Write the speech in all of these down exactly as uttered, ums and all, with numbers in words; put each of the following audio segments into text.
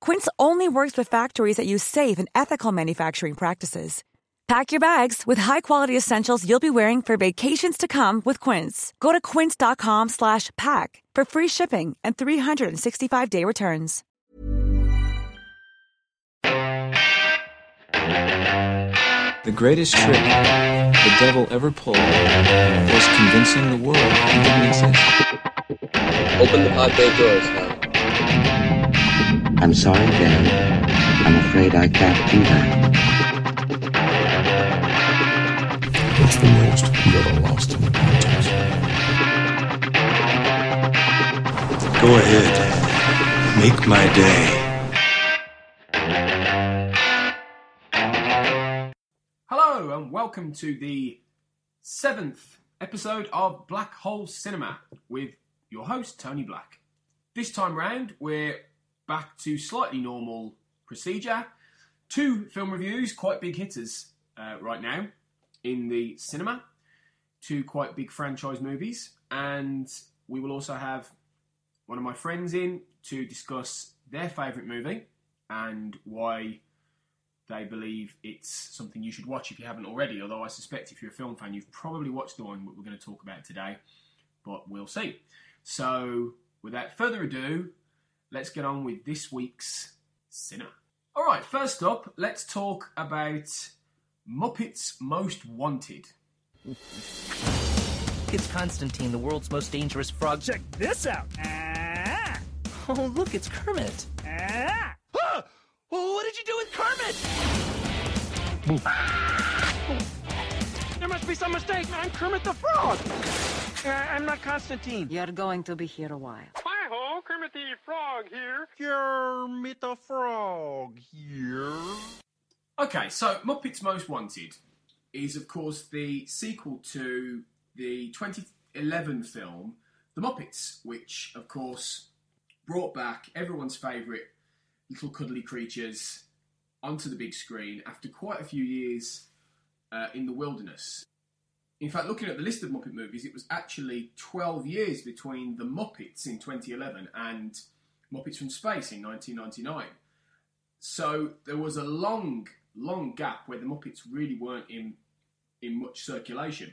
Quince only works with factories that use safe and ethical manufacturing practices. Pack your bags with high-quality essentials you'll be wearing for vacations to come with Quince. Go to quince.com slash pack for free shipping and three sixty-five day returns. The greatest trick the devil ever pulled was convincing the world he didn't exist. Open the pod bay doors now. I'm sorry, Dan. I'm afraid I can't do that. What's the most you ever lost in the contest? Go ahead. Make my day. Hello, and welcome to the seventh episode of Black Hole Cinema with your host, Tony Black. This time round, we're back to slightly normal procedure. Two film reviews, quite big hitters uh, right now in the cinema. Two quite big franchise movies. And we will also have one of my friends in to discuss their favourite movie and why they believe it's something you should watch if you haven't already. Although I suspect if you're a film fan, you've probably watched the one that we're going to talk about today. But we'll see. So, without further ado, let's get on with this week's cinema. All right, first up, let's talk about Muppets Most Wanted. It's Constantine, the world's most dangerous frog. Check this out. Ah! Oh, look, it's Kermit. Ah! Ah! Well, what did you do with Kermit? Ah! There must be some mistake. I'm Kermit the Frog. Uh, I'm not Constantine. You're going to be here a while. Hi-ho, Kermit the Frog here. Kermit the Frog here. Okay, so Muppets Most Wanted is, of course, the sequel to the twenty eleven film The Muppets, which, of course, brought back everyone's favourite little cuddly creatures onto the big screen after quite a few years uh, in the wilderness. In fact, looking at the list of Muppet movies, it was actually twelve years between The Muppets in twenty eleven and Muppets from Space in nineteen ninety-nine. So there was a long, long gap where The Muppets really weren't in in much circulation.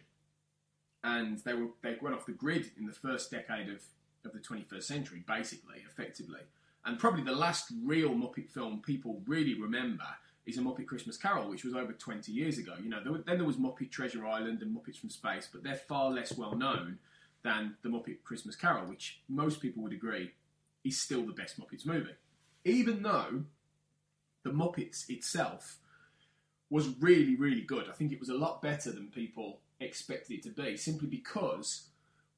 And they were they went off the grid in the first decade of, of the twenty-first century, basically, effectively. And probably the last real Muppet film people really remember is A Muppet Christmas Carol, which was over twenty years ago. You know, there were, then there was Muppet Treasure Island and Muppets from Space, but they're far less well known than The Muppet Christmas Carol, which most people would agree is still the best Muppets movie. Even though The Muppets itself was really, really good. I think it was a lot better than people expected it to be, simply because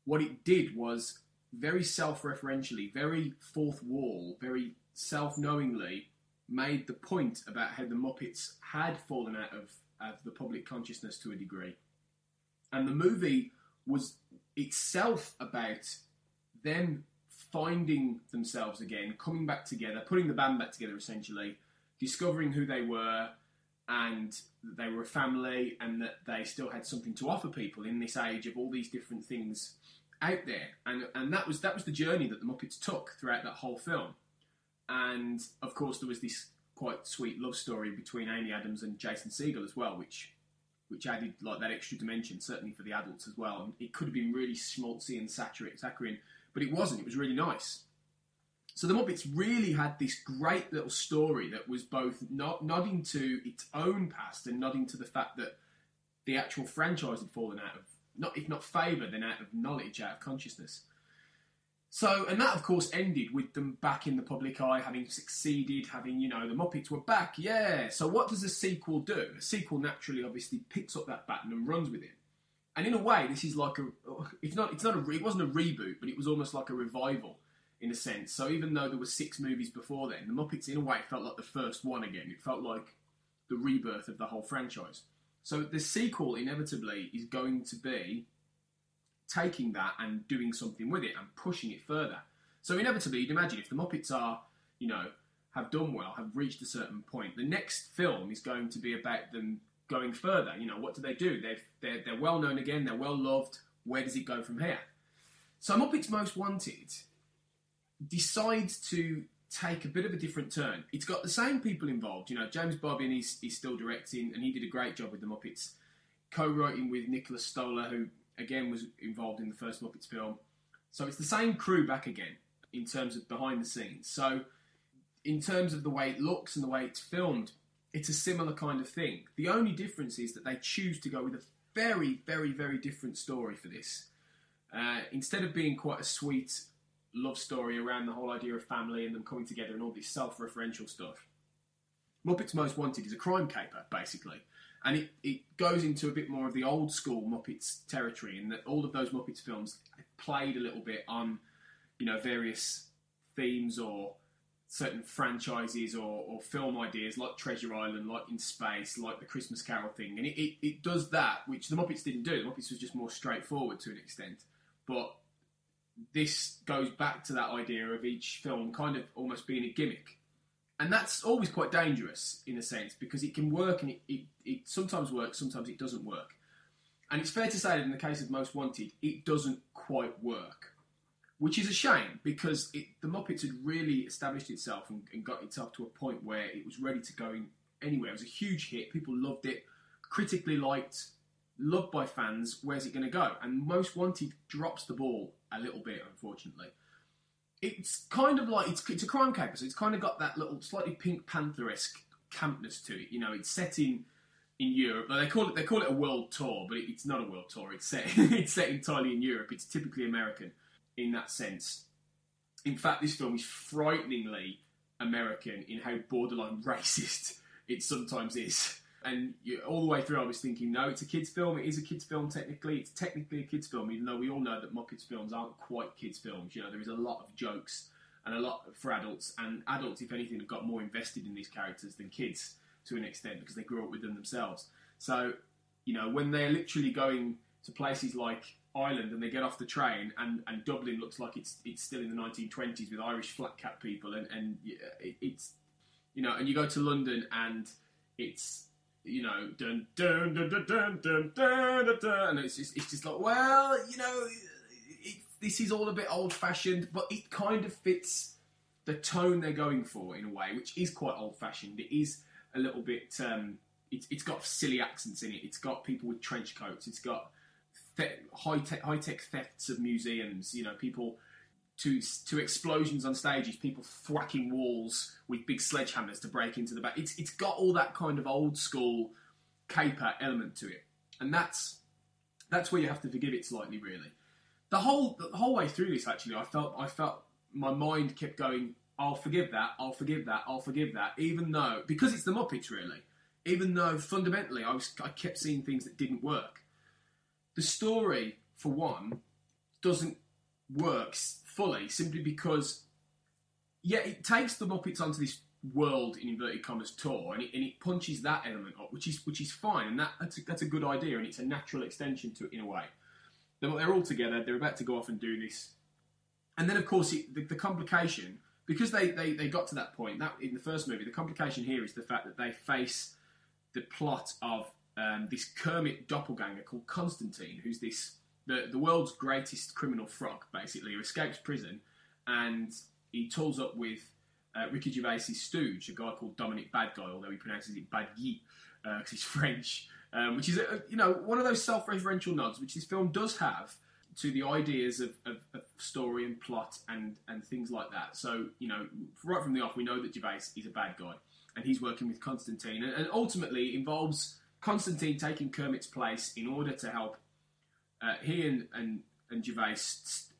what it did was very self-referentially, very fourth wall, very self-knowingly made the point about how the Muppets had fallen out of, out of the public consciousness to a degree. And the movie was itself about them finding themselves again, coming back together, putting the band back together essentially, discovering who they were and that they were a family and that they still had something to offer people in this age of all these different things out there. And and that was that was the journey that the Muppets took throughout that whole film. And, of course, there was this quite sweet love story between Amy Adams and Jason Segel as well, which which added like that extra dimension, certainly for the adults as well. And it could have been really schmaltzy and saccharine, but it wasn't. It was really nice. So the Muppets really had this great little story that was both not nodding to its own past and nodding to the fact that the actual franchise had fallen out of, not if not favour, then out of knowledge, out of consciousness. So, and that, of course, ended with them back in the public eye, having succeeded, having, you know, the Muppets were back, yeah. So what does a sequel do? A sequel naturally, obviously, picks up that baton and runs with it. And in a way, this is like a, it's not, it's not a, it wasn't a reboot, but it was almost like a revival in a sense. So even though there were six movies before then, the Muppets, in a way, felt like the first one again. It felt like the rebirth of the whole franchise. So the sequel, inevitably, is going to be taking that and doing something with it and pushing it further. So inevitably, you'd imagine if the Muppets are, you know, have done well, have reached a certain point, the next film is going to be about them going further. You know, what do they do? They've, they're, they're well known again, they're well loved. Where does it go from here? So Muppets Most Wanted decides to take a bit of a different turn. It's got the same people involved. You know, James Bobbin is, is still directing, and he did a great job with the Muppets, co-writing with Nicholas Stoller, who, again, was involved in the first Muppets film. So it's the same crew back again, in terms of behind the scenes. So, in terms of the way it looks and the way it's filmed, it's a similar kind of thing. The only difference is that they choose to go with a very, very, very different story for this. Uh, instead of being quite a sweet love story around the whole idea of family and them coming together and all this self-referential stuff, Muppets Most Wanted is a crime caper, basically. And it, it goes into a bit more of the old school Muppets territory, in that all of those Muppets films played a little bit on, you know, various themes or certain franchises or, or film ideas, like Treasure Island, like In Space, like the Christmas Carol thing. And it, it, it does that, which the Muppets didn't do. The Muppets was just more straightforward to an extent. But this goes back to that idea of each film kind of almost being a gimmick. And that's always quite dangerous, in a sense, because it can work, and it, it, it sometimes works, sometimes it doesn't work. And it's fair to say that in the case of Most Wanted, it doesn't quite work. Which is a shame, because it, the Muppets had really established itself and, and got itself to a point where it was ready to go in anywhere. It was a huge hit. People loved it, critically liked, loved by fans. Where's it going to go? And Most Wanted drops the ball a little bit, unfortunately. It's kind of like, it's, it's a crime caper, so it's kind of got that little slightly Pink Panther-esque campness to it. You know, it's set in, in Europe. They call it they call it a world tour, but it, it's not a world tour. It's set it's set entirely in Europe. It's typically American in that sense. In fact, this film is frighteningly American in how borderline racist it sometimes is. And you, all the way through, I was thinking, no, it's a kids' film. It is a kids' film, technically. It's technically a kids' film, even though we all know that Muppets films aren't quite kids' films. You know, there is a lot of jokes and a lot for adults. And adults, if anything, have got more invested in these characters than kids, to an extent, because they grew up with them themselves. So, you know, when they're literally going to places like Ireland and they get off the train and, and Dublin looks like it's it's still in the nineteen twenties with Irish flat cap people and, and it, it's, you know, and you go to London and it's... You know, dun dun dun dun dun dun dun dun dun, and it's just, it's just like, well, you know, it, this is all a bit old-fashioned, but it kind of fits the tone they're going for in a way, which is quite old-fashioned. It is a little bit, um, it, it's got silly accents in it. It's got people with trench coats. It's got the- high-tech high-tech thefts of museums. You know, people to to explosions on stages, people thwacking walls with big sledgehammers to break into the back. It's it's got all that kind of old school caper element to it, and that's that's where you have to forgive it slightly, really. The whole the whole way through this, actually, I felt I felt my mind kept going, I'll forgive that, I'll forgive that, I'll forgive that, even though because it's the Muppets, really. Even though fundamentally, I was I kept seeing things that didn't work. The story, for one, doesn't work fully, simply because, yeah, it takes the Muppets onto this world, in inverted commas, tour, and it, and it punches that element up, which is which is fine, and that that's a, that's a good idea, and it's a natural extension to it, in a way. They're, they're all together, they're about to go off and do this. And then, of course, it, the, the complication, because they, they, they got to that point, that in the first movie, the complication here is the fact that they face the plot of um, this Kermit doppelganger called Constantine, who's this The, the world's greatest criminal frog, basically, who escapes prison, and he tools up with uh, Ricky Gervais' stooge, a guy called Dominic Badguy, although he pronounces it Badguy, uh, because he's French, um, which is, a, you know, one of those self-referential nods, which this film does have, to the ideas of, of, of story and plot and, and things like that. So, you know, right from the off, we know that Gervais is a bad guy, and he's working with Constantine, and, and ultimately involves Constantine taking Kermit's place in order to help uh, he and, and, and Gervais st-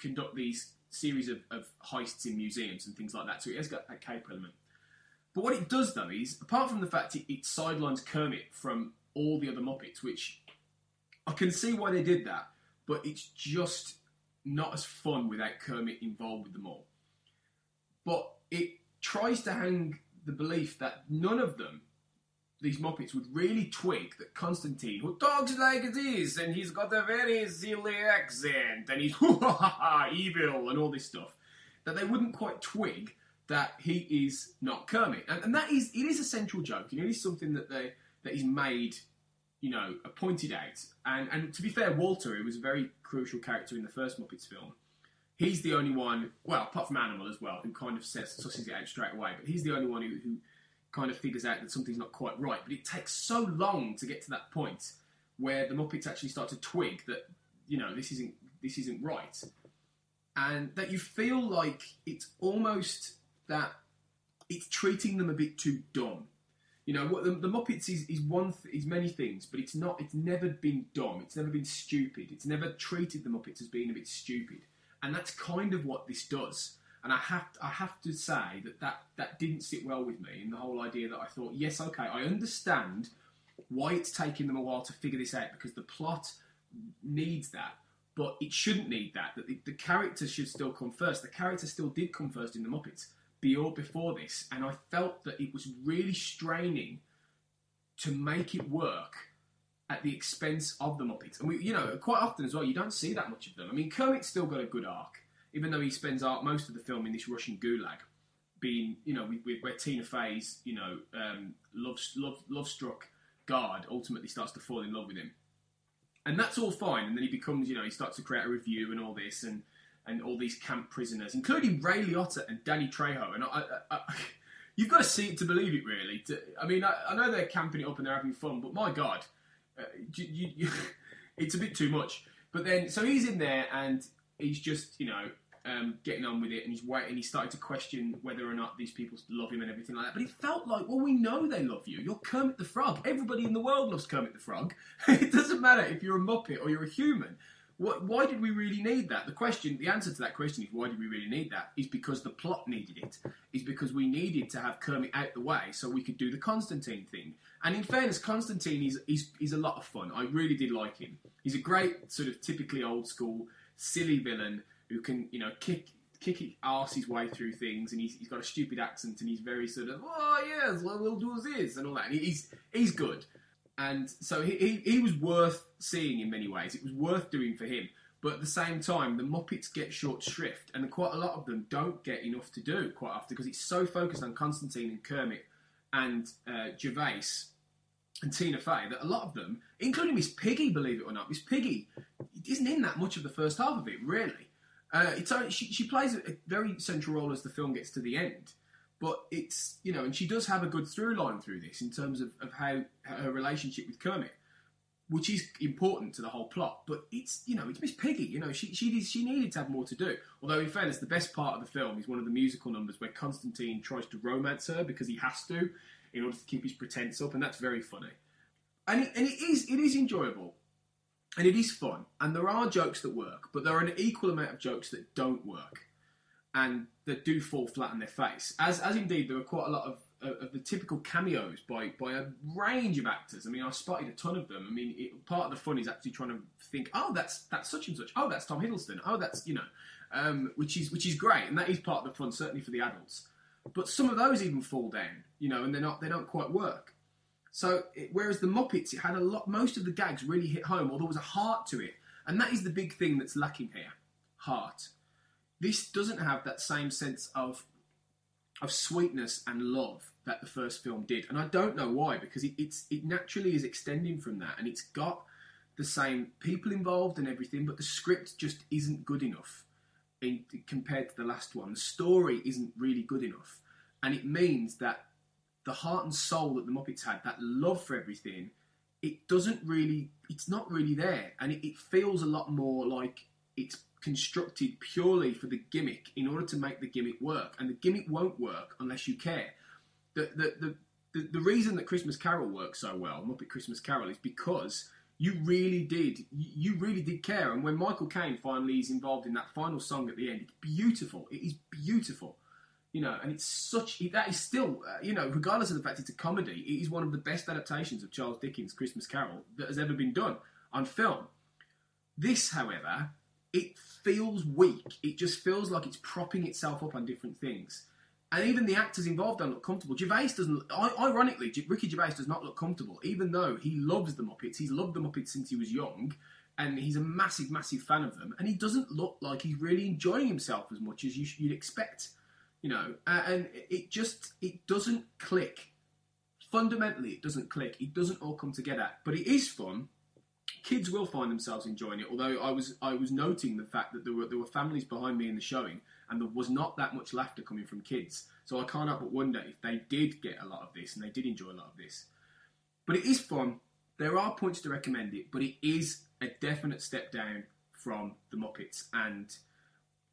conduct these series of, of heists in museums and things like that. So it has got a cape element. But what it does, though, is, apart from the fact it, it sidelines Kermit from all the other Muppets, which I can see why they did that, but it's just not as fun without Kermit involved with them all. But it tries to hang the belief that none of them, these Muppets, would really twig that Constantine, who talks like this, and he's got a very silly accent, and he's evil, and all this stuff, that they wouldn't quite twig that he is not Kermit. And, and that is, it is a central joke, and it is something that they that is made, you know, pointed out. And, and to be fair, Walter, who was a very crucial character in the first Muppets film, he's the only one, well, apart from Animal as well, who kind of says, susses it out straight away, but he's the only one who, who kind of figures out that something's not quite right. But it takes so long to get to that point where the Muppets actually start to twig that, you know, this isn't this isn't right. And that you feel like it's almost that it's treating them a bit too dumb. You know, what the, the Muppets is, is one th- is many things, but it's not. It's never been dumb. It's never been stupid. It's never treated the Muppets as being a bit stupid, and that's kind of what this does. And I have to, I have to say that, that that didn't sit well with me. And the whole idea that I thought, yes, okay, I understand why it's taking them a while to figure this out because the plot needs that, but it shouldn't need that. That the, the character should still come first. The character still did come first in the Muppets. Before this, and I felt that it was really straining to make it work at the expense of the Muppets. And we, you know, quite often as well, you don't see that much of them. I mean, Kermit's still got a good arc, even though he spends arc most of the film in this Russian gulag, being, you know, with, with, where Tina Fey's, you know, um, love, love, love-struck guard ultimately starts to fall in love with him, and that's all fine. And then he becomes, you know, he starts to create a review and all this, and. and all these camp prisoners, including Ray Liotta and Danny Trejo. And I, I, I, you've got to see it to believe it, really. To, I mean, I, I know they're camping it up and they're having fun, but my God, uh, you, you, it's a bit too much. But then, so he's in there and he's just, you know, um, getting on with it, and he's waiting. He started to question whether or not these people love him and everything like that. But it felt like, well, we know they love you. You're Kermit the Frog. Everybody in the world loves Kermit the Frog. It doesn't matter if you're a Muppet or you're a human. Why did we really need that? The question, the answer to that question is why did we really need that? Is because the plot needed it. Is because we needed to have Kermit out the way so we could do the Constantine thing. And in fairness, Constantine is is, is a lot of fun. I really did like him. He's a great sort of typically old school silly villain who can, you know, kick kick his arse his way through things, and he's, he's got a stupid accent, and he's very sort of, oh yes, well, we'll do this and all that. And he's he's good. And so he, he, he was worth seeing in many ways. It was worth doing for him. But at the same time, the Muppets get short shrift, and quite a lot of them don't get enough to do quite often because it's so focused on Constantine and Kermit and uh, Gervais and Tina Fey that a lot of them, including Miss Piggy, believe it or not, Miss Piggy isn't in that much of the first half of it, really. Uh, it's only, she, she plays a very central role as the film gets to the end. But it's, you know, and she does have a good through line through this in terms of, of how her relationship with Kermit, which is important to the whole plot. But it's, you know, it's Miss Piggy, you know, she she she needed to have more to do. Although, in fairness, the best part of the film is one of the musical numbers where Constantine tries to romance her because he has to in order to keep his pretense up, and that's very funny. And it, and it is it is enjoyable, and it is fun, and there are jokes that work, but there are an equal amount of jokes that don't work. And that do fall flat on their face. As as indeed, there were quite a lot of, uh, of the typical cameos by, by a range of actors. I mean, I spotted a ton of them. I mean, it, part of the fun is actually trying to think, oh, that's that's such and such. Oh, that's Tom Hiddleston. Oh, that's, you know, um, which is which is great. And that is part of the fun, certainly for the adults. But some of those even fall down, you know, and they're not, they don't quite work. So, it, whereas the Muppets, it had a lot, most of the gags really hit home, or there was a heart to it. And that is the big thing that's lacking here, heart. This doesn't have that same sense of of sweetness and love that the first film did. And I don't know why, because it, it's, it naturally is extending from that. And it's got the same people involved and everything, but the script just isn't good enough in, compared to the last one. The story isn't really good enough. And it means that the heart and soul that the Muppets had, that love for everything, it doesn't really, it's not really there. And it, it feels a lot more like it's constructed purely for the gimmick in order to make the gimmick work. And the gimmick won't work unless you care. The, the, the, the, the reason that Christmas Carol works so well, Muppet Christmas Carol, is because you really did, you really did care. And when Michael Caine finally is involved in that final song at the end, it's beautiful. It is beautiful. You know, and it's such, that is still, uh, you know, regardless of the fact it's a comedy, it is one of the best adaptations of Charles Dickens' Christmas Carol that has ever been done on film. This, however, it feels weak. It just feels like it's propping itself up on different things. And even the actors involved don't look comfortable. Gervais doesn't, ironically, Ricky Gervais does not look comfortable, even though he loves the Muppets. He's loved the Muppets since he was young, and he's a massive, massive fan of them. And he doesn't look like he's really enjoying himself as much as you'd expect. You know, and it just, it doesn't click. Fundamentally, it doesn't click. It doesn't all come together. But it is fun. Kids will find themselves enjoying it, although I was I was noting the fact that there were there were families behind me in the showing, and there was not that much laughter coming from kids. So I can't help but wonder if they did get a lot of this, and they did enjoy a lot of this. But it is fun. There are points to recommend it, but it is a definite step down from The Muppets, and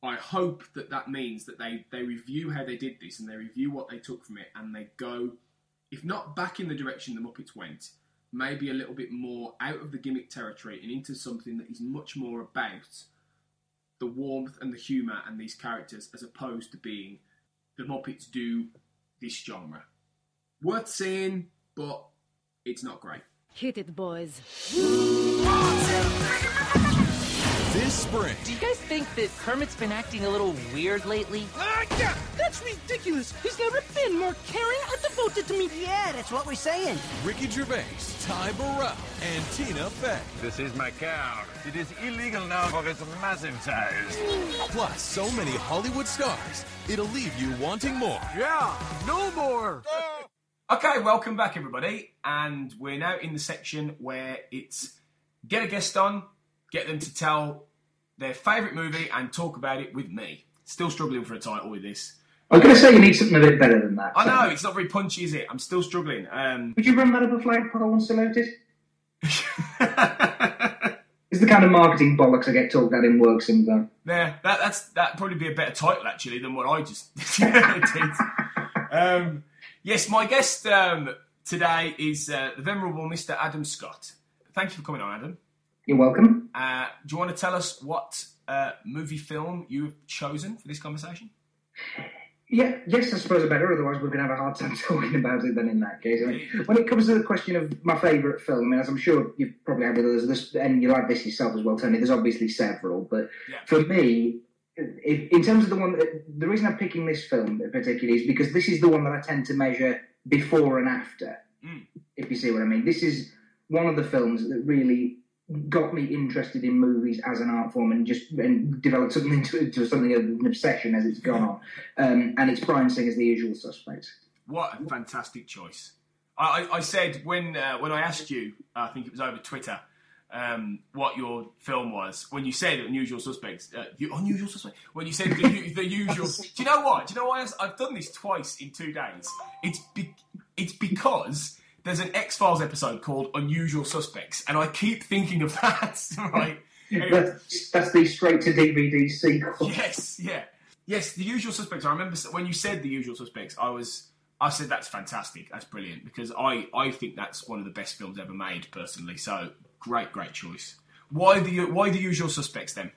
I hope that that means that they, they review how they did this and they review what they took from it and they go, if not back in the direction the Muppets went, maybe a little bit more out of the gimmick territory and into something that is much more about the warmth and the humour and these characters as opposed to being the Muppets do this genre. Worth seeing, but it's not great. Hit it, boys. This spring. Do you guys think that Kermit's been acting a little weird lately? Ah, yeah, that's ridiculous. He's never been more caring or devoted to me. Yeah, that's what we're saying. Ricky Gervais, Ty Burrell, and Tina Fey. This is my cow. It is illegal now for its massive size. Plus, so many Hollywood stars, it'll leave you wanting more. Yeah, no more. Okay, welcome back, everybody. And we're now in the section where it's get a guest on, get them to tell their favourite movie and talk about it with me. Still struggling for a title with this. I was going to say you need something a bit better than that. I so. know, it's not very punchy, is it? I'm still struggling. Um, Would you run that up a flagpole once saluted? It's the kind of marketing bollocks I get talked at in work sometimes. Yeah, that, that's, that'd probably be a better title, actually, than what I just did. Um, yes, my guest um, today is uh, the venerable Mister Adam Scott. Thank you for coming on, Adam. You're welcome. Uh, do you want to tell us what uh, movie film you've chosen for this conversation? Yeah, yes, I suppose I better. Otherwise, we're going to have a hard time talking about it then in that case. I mean, when it comes to the question of my favourite film, I mean, as I'm sure you probably have with others, this, and you like this yourself as well, Tony, there's obviously several. But yeah. For me, if, in terms of the one, the reason I'm picking this film in particular is because this is the one that I tend to measure before and after, mm. if you see what I mean. This is one of the films that really got me interested in movies as an art form and just and developed something into, into something of an obsession as it's gone on. Um, and it's Bryan Singer's The Usual Suspects. What a fantastic choice. I, I said when uh, when I asked you, I think it was over Twitter, um, what your film was, when you said Unusual Suspects, uh, the Unusual Suspects, when you said the, the Usual... Do you know what? Do you know why I've done this twice in two days? It's be, It's because... there's an X-Files episode called Unusual Suspects, and I keep thinking of that, right? Anyway. That's, that's the straight-to-D V D sequel. Yes, yeah. Yes, The Usual Suspects. I remember when you said The Usual Suspects, I was, I said that's fantastic, that's brilliant, because I, I think that's one of the best films ever made, personally, so great, great choice. Why the, why the Usual Suspects, then?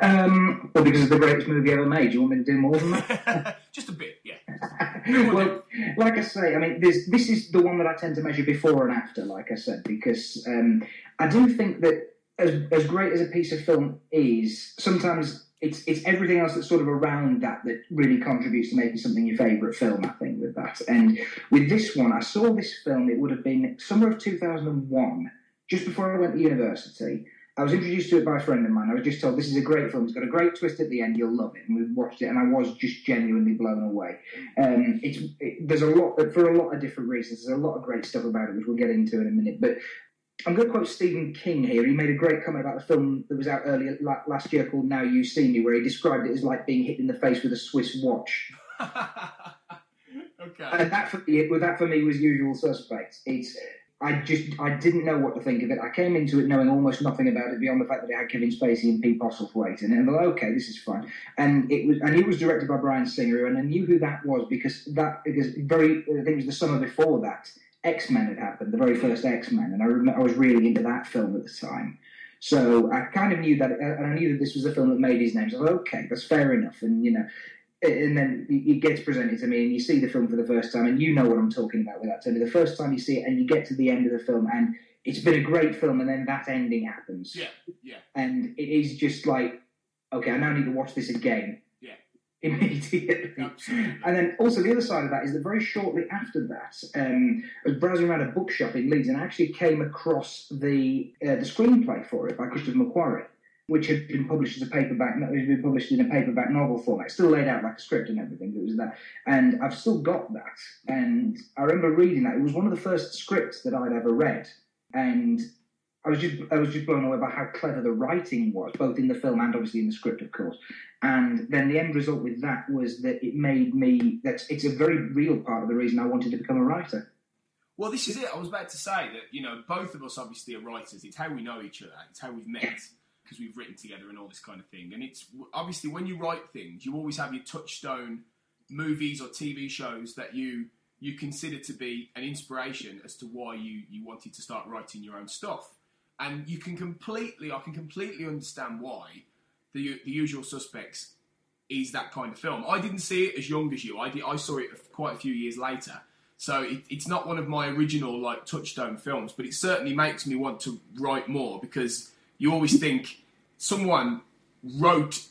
Um, well, because it's the greatest movie ever made. Do you want me to do more than that? Just a bit, yeah. Well, like I say, I mean, this, this is the one that I tend to measure before and after, like I said, because um, I do think that as, as great as a piece of film is, sometimes it's it's everything else that's sort of around that that really contributes to making something your favourite film, I think, with that. And with this one, I saw this film, it would have been summer of two thousand one, just before I went to university. I was introduced to it by a friend of mine. I was just told, this is a great film. It's got a great twist at the end. You'll love it. And we watched it, and I was just genuinely blown away. Um, it's it, there's a lot, for a lot of different reasons, there's a lot of great stuff about it, which we'll get into in a minute. But I'm going to quote Stephen King here. He made a great comment about the film that was out earlier last year called Now You See Me, where he described it as like being hit in the face with a Swiss watch. Okay. And that for, that, for me, was Usual Suspects. It's... I just I didn't know what to think of it. I came into it knowing almost nothing about it beyond the fact that it had Kevin Spacey and Pete Postlethwaite in it. And I thought, okay, this is fun. And it was I knew it was directed by Bryan Singer, and I knew who that was because that because very I think it was the summer before that X-Men had happened, the very first X-Men, and I remember I was really into that film at the time. So I kind of knew that, and I knew that this was the film that made his name. So I thought, okay, that's fair enough, and you know. And then it gets presented to me, and you see the film for the first time, and you know what I'm talking about with that. So the first time you see it, and you get to the end of the film, and it's been a great film, and then that ending happens. Yeah, yeah. And it is just like, okay, I now need to watch this again. Yeah. Immediately. Absolutely. And then also the other side of that is that very shortly after that, um, I was browsing around a bookshop in Leeds, and I actually came across the uh, the screenplay for it by Christopher McQuarrie, which had been published as a paperback, no, it had been published in a paperback novel format, still laid out like a script and everything. It was that, and I've still got that. And I remember reading that. It was one of the first scripts that I'd ever read, and I was just, I was just blown away by how clever the writing was, both in the film and obviously in the script, of course. And then the end result with that was that it made me. That's it's a very real part of the reason I wanted to become a writer. Well, this is it. I was about to say that you know both of us obviously are writers. It's how we know each other. It's how we've met. Because we've written together and all this kind of thing. And it's obviously when you write things, you always have your touchstone movies or T V shows that you you consider to be an inspiration as to why you, you wanted to start writing your own stuff. And you can completely, I can completely understand why the the Usual Suspects is that kind of film. I didn't see it as young as you. I did, I saw it quite a few years later. So it, it's not one of my original like touchstone films, but it certainly makes me want to write more because you always think someone wrote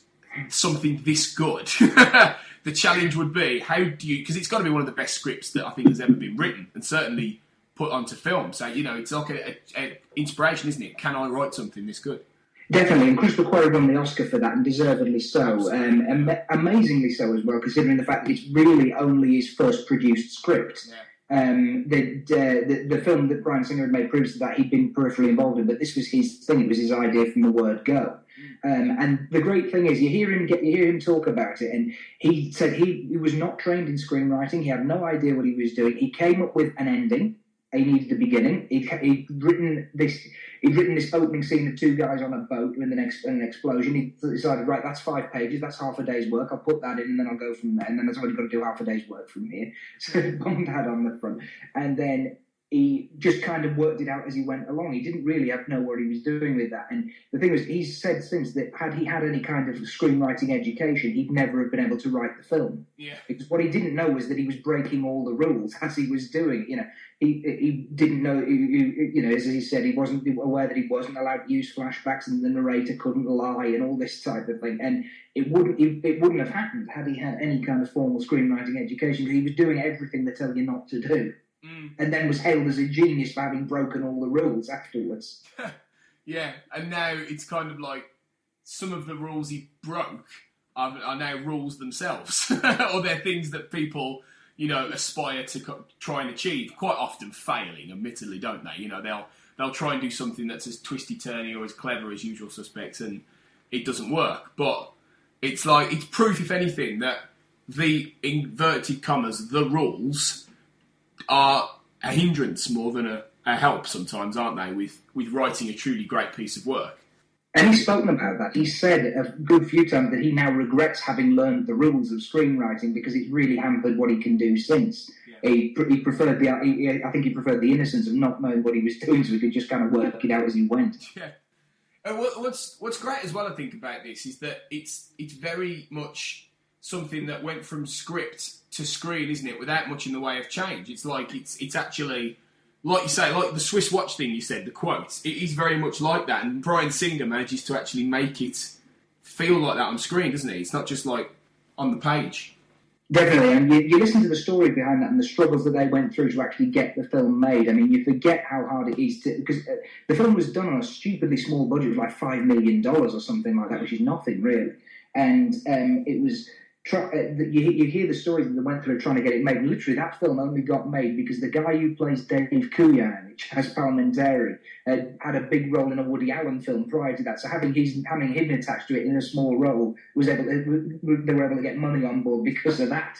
something this good. The challenge would be, how do you... Because it's got to be one of the best scripts that I think has ever been written and certainly put onto film. So, you know, it's like an inspiration, isn't it? Can I write something this good? Definitely. And Chris McQuarrie won the Oscar for that, and deservedly so. Um, am- amazingly so as well, considering the fact that it's really only his first produced script. Yeah. Um, the, uh, the the film that Bryan Singer had made proves that he'd been peripherally involved in, but this was his thing. It was his idea from the word go. Um, and the great thing is, you hear him get, you hear him talk about it, and he said he, he was not trained in screenwriting. He had no idea what he was doing. He came up with an ending. He needed a beginning. He'd, he'd written this. He'd written this opening scene of two guys on a boat with an, ex, an explosion. He decided, right, that's five pages. That's half a day's work. I'll put that in, and then I'll go from there. And then I've already got to do half a day's work from here. So he bombed that on the front, and then he just kind of worked it out as he went along. He didn't really have know what he was doing with that. And the thing was, he's said since that had he had any kind of screenwriting education, he'd never have been able to write the film. Yeah. Because what he didn't know was that he was breaking all the rules as he was doing it. You know, he he didn't know. He, he, you know, as he said, he wasn't aware that he wasn't allowed to use flashbacks, and the narrator couldn't lie, and all this type of thing. And it wouldn't it, it wouldn't have happened had he had any kind of formal screenwriting education, because he was doing everything they tell you not to do. Mm. And then was hailed as a genius for having broken all the rules afterwards. Yeah, and now it's kind of like some of the rules he broke are, are now rules themselves, or they're things that people, you know, aspire to co- try and achieve. Quite often failing, admittedly, don't they? You know, they'll they'll try and do something that's as twisty-turny or as clever as Usual Suspects, and it doesn't work. But it's like it's proof, if anything, that the inverted commas, the rules, are a hindrance more than a, a help sometimes, aren't they, with, with writing a truly great piece of work. And he's spoken about that. He said a good few times that he now regrets having learned the rules of screenwriting because it's really hampered what he can do since. Yeah. He, he preferred the, he, I think he preferred the innocence of not knowing what he was doing, so he could just kind of work it out as he went. Yeah. And what, what's what's great as well, I think, about this is that it's it's very much something that went from script to screen, isn't it, without much in the way of change. It's like, it's it's actually, like you say, like the Swiss watch thing you said, the quotes, it is very much like that, and Bryan Singer manages to actually make it feel like that on screen, doesn't he? It's not just like on the page. Definitely, and you, you listen to the story behind that and the struggles that they went through to actually get the film made. I mean, you forget how hard it is to... Because the film was done on a stupidly small budget of like five million dollars or something like that, which is nothing, really. And um, it was... Try, uh, the, you, you hear the stories that they went through trying to get it made. Literally, that film only got made because the guy who plays Dave Kuyan, Chaz Palminteri, uh, had a big role in a Woody Allen film prior to that. So having his, having him attached to it in a small role, was able to, they were able to get money on board because of that.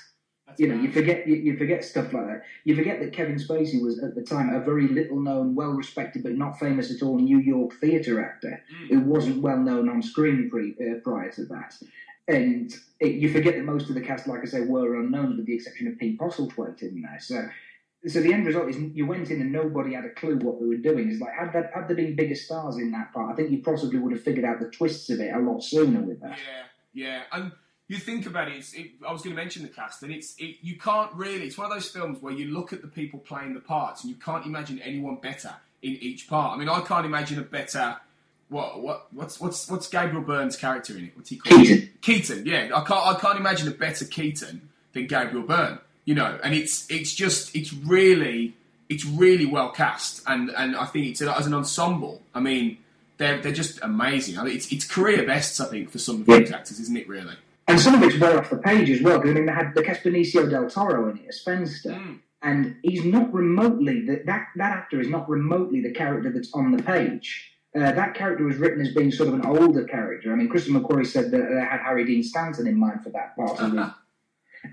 That's you know, mad. you forget you, you forget stuff like that. You forget that Kevin Spacey was, at the time, a very little-known, well-respected, but not famous at all New York theatre actor mm. who wasn't well-known on screen pre, uh, prior to that. And it, you forget that most of the cast, like I say, were unknown, with the exception of Pete Postlethwaite in there. So so the end result is you went in and nobody had a clue what they were doing. It's like, had there, had there been bigger stars in that part, I think you possibly would have figured out the twists of it a lot sooner with that. Yeah, yeah. And you think about it, it's, it I was going to mention the cast, and it's it, you can't really... It's one of those films where you look at the people playing the parts and you can't imagine anyone better in each part. I mean, I can't imagine a better... What what what's what's what's Gabriel Byrne's character in it? What's he called? Keaton. Keaton, yeah. I can't I can't imagine a better Keaton than Gabriel Byrne. You know, and it's it's just it's really it's really well cast, and, and I think it's as an ensemble. I mean, they're they're just amazing. I mean, it's it's career bests, I think, for some of these yeah. actors, isn't it? Really, and some of it's well off the page as well. Because I mean, they had they cast Benicio del Toro in it as Spencer. Mm. And he's not remotely that that that actor is not remotely the character that's on the page. Uh, that character was written as being sort of an older character. I mean, Christopher McQuarrie said that they had Harry Dean Stanton in mind for that part of it.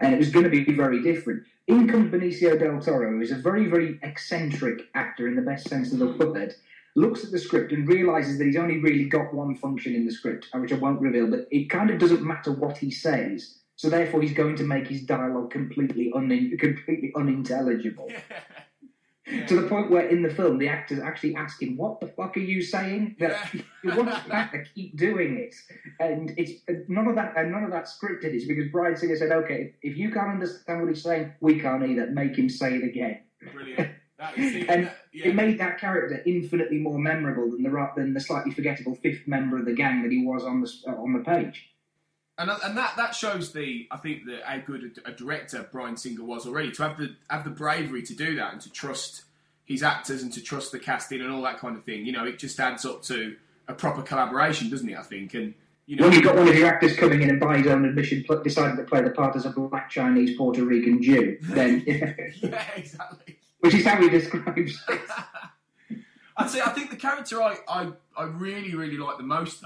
And it was going to be very different. In comes Benicio del Toro, who is a very, very eccentric actor in the best sense of the word, looks at the script and realises that he's only really got one function in the script, which I won't reveal, but it kind of doesn't matter what he says. So therefore he's going to make his dialogue completely, un- completely unintelligible. Yeah. To the point where in the film the actors actually ask him, "What the fuck are you saying?" They're, yeah. What's that? They keep doing it, and it's none of that. And none of that scripted is because Bryan Singer said, "Okay, if, if you can't understand what he's saying, we can't either. Make him say it again." Brilliant. That is, and that, yeah. it made that character infinitely more memorable than the than the slightly forgettable fifth member of the gang that he was on the uh, on the page. And and that, that shows the I think the how good a, a director Bryan Singer was already, to have the have the bravery to do that and to trust his actors and to trust the casting and all that kind of thing. You know, it just adds up to a proper collaboration, doesn't it? I think. And you know, when you've got one of your actors coming in and by his own admission pl- decided to play the part as a black Chinese Puerto Rican Jew, then yeah, yeah exactly. Which is how he describes it. I'd say I think the character I I, I really really like the most.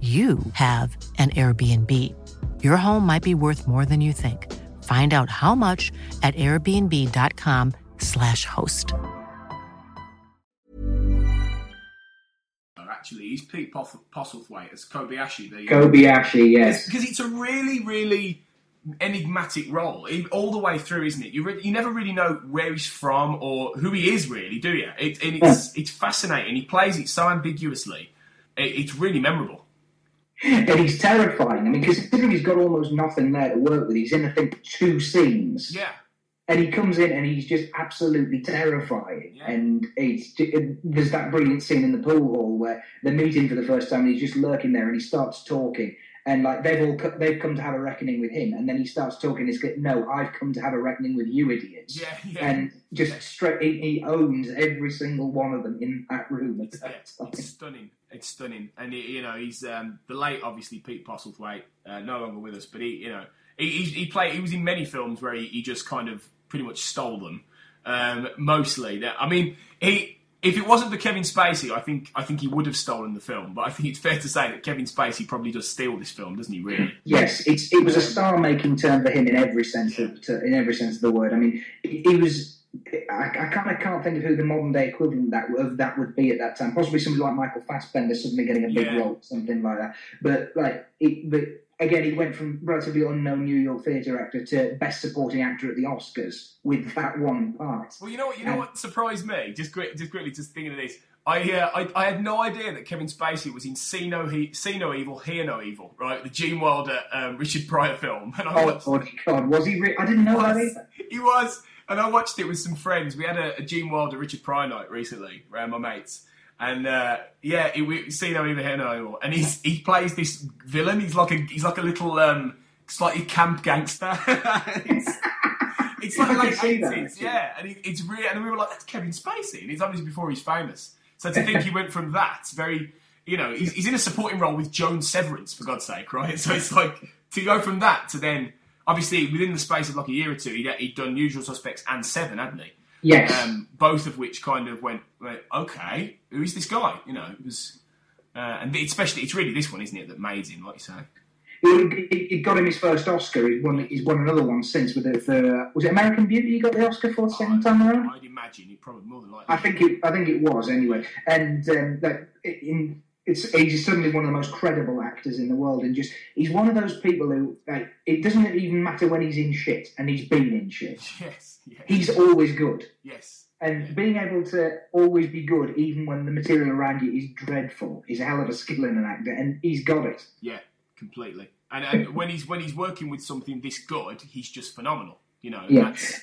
you have an Airbnb. Your home might be worth more than you think. Find out how much at airbnb.com slash host. Actually, he's Pete Postlethwaite as Kobayashi. The, Kobayashi, yes. Because it's, it's a really, really enigmatic role all the way through, isn't it? You re- you never really know where he's from or who he is, really, do you? It, and it's, yeah. it's fascinating. He plays it so ambiguously. It, it's really memorable. And he's terrifying. I mean, considering he's got almost nothing there to work with, he's in, I think, two scenes. Yeah. And he comes in and he's just absolutely terrifying. Yeah. And it's it, there's that brilliant scene in the pool hall where they meet him for the first time and he's just lurking there and he starts talking. And, like, they've all co- they've come to have a reckoning with him. And then he starts talking. He's like, no, I've come to have a reckoning with you idiots. Yeah, yeah. And just straight, he, he owns every single one of them in that room. At that time. It's stunning. It's stunning. And, it, you know, he's um, the late, obviously, Pete Postlethwaite, uh, no longer with us. But, he, you know, He, he played. He was in many films where he, he just kind of pretty much stole them. Um, mostly, I mean, he. If it wasn't for Kevin Spacey, I think I think he would have stolen the film. But I think it's fair to say that Kevin Spacey probably does steal this film, doesn't he? Really? Yes, it's, it was a star-making turn for him in every sense of to, in every sense of the word. I mean, he was. I, I kind of can't think of who the modern-day equivalent that, of that would be at that time. Possibly somebody like Michael Fassbender suddenly getting a big yeah. role, something like that. But like, it, but again, he went from relatively unknown New York theatre actor to best supporting actor at the Oscars with that one part. Well, you know what? You know um, what surprised me? Just quick, just quickly, just thinking of this. I, uh, I I had no idea that Kevin Spacey was in See No, he- See No Evil, Hear No Evil, right? The Gene Wilder, um, Richard Pryor film. And I watched, oh, oh God, was he? Re- I didn't know that either. He was, and I watched it with some friends. We had a, a Gene Wilder, Richard Pryor night recently around my mates. And uh, yeah, he, we see no evil, hear no evil, and he's, he plays this villain. He's like a he's like a little um, slightly camp gangster. it's, it's like like eighties, yeah. And it, it's really, and we were like, that's Kevin Spacey, and it's obviously before he's famous. So to think he went from that very, you know, he's, he's in a supporting role with Joan Severance, for God's sake, right? So it's like to go from that to then, obviously within the space of like a year or two, he'd, he'd done Usual Suspects and Seven, hadn't he? Yes. Um, both of which kind of went, went, okay, who is this guy? You know, it was, uh, and especially it's really this one, isn't it, that made him, like you say. He got him his first Oscar. He's won, he's won another one since. With the, the was it American Beauty? He got the Oscar for the second I, time around. I'd imagine it probably more than likely. I think it. I think it was anyway. And um, that in. It's, he's suddenly one of the most credible actors in the world, and just he's one of those people who, like, it doesn't even matter when he's in shit, and he's been in shit. Yes, yes. He's always good. Yes. And yes. being able to always be good, even when the material around you is dreadful, is a hell of a skill in an actor, and he's got it. Yeah, completely. And, and when he's when he's working with something this good, he's just phenomenal. You know. Yeah. That's...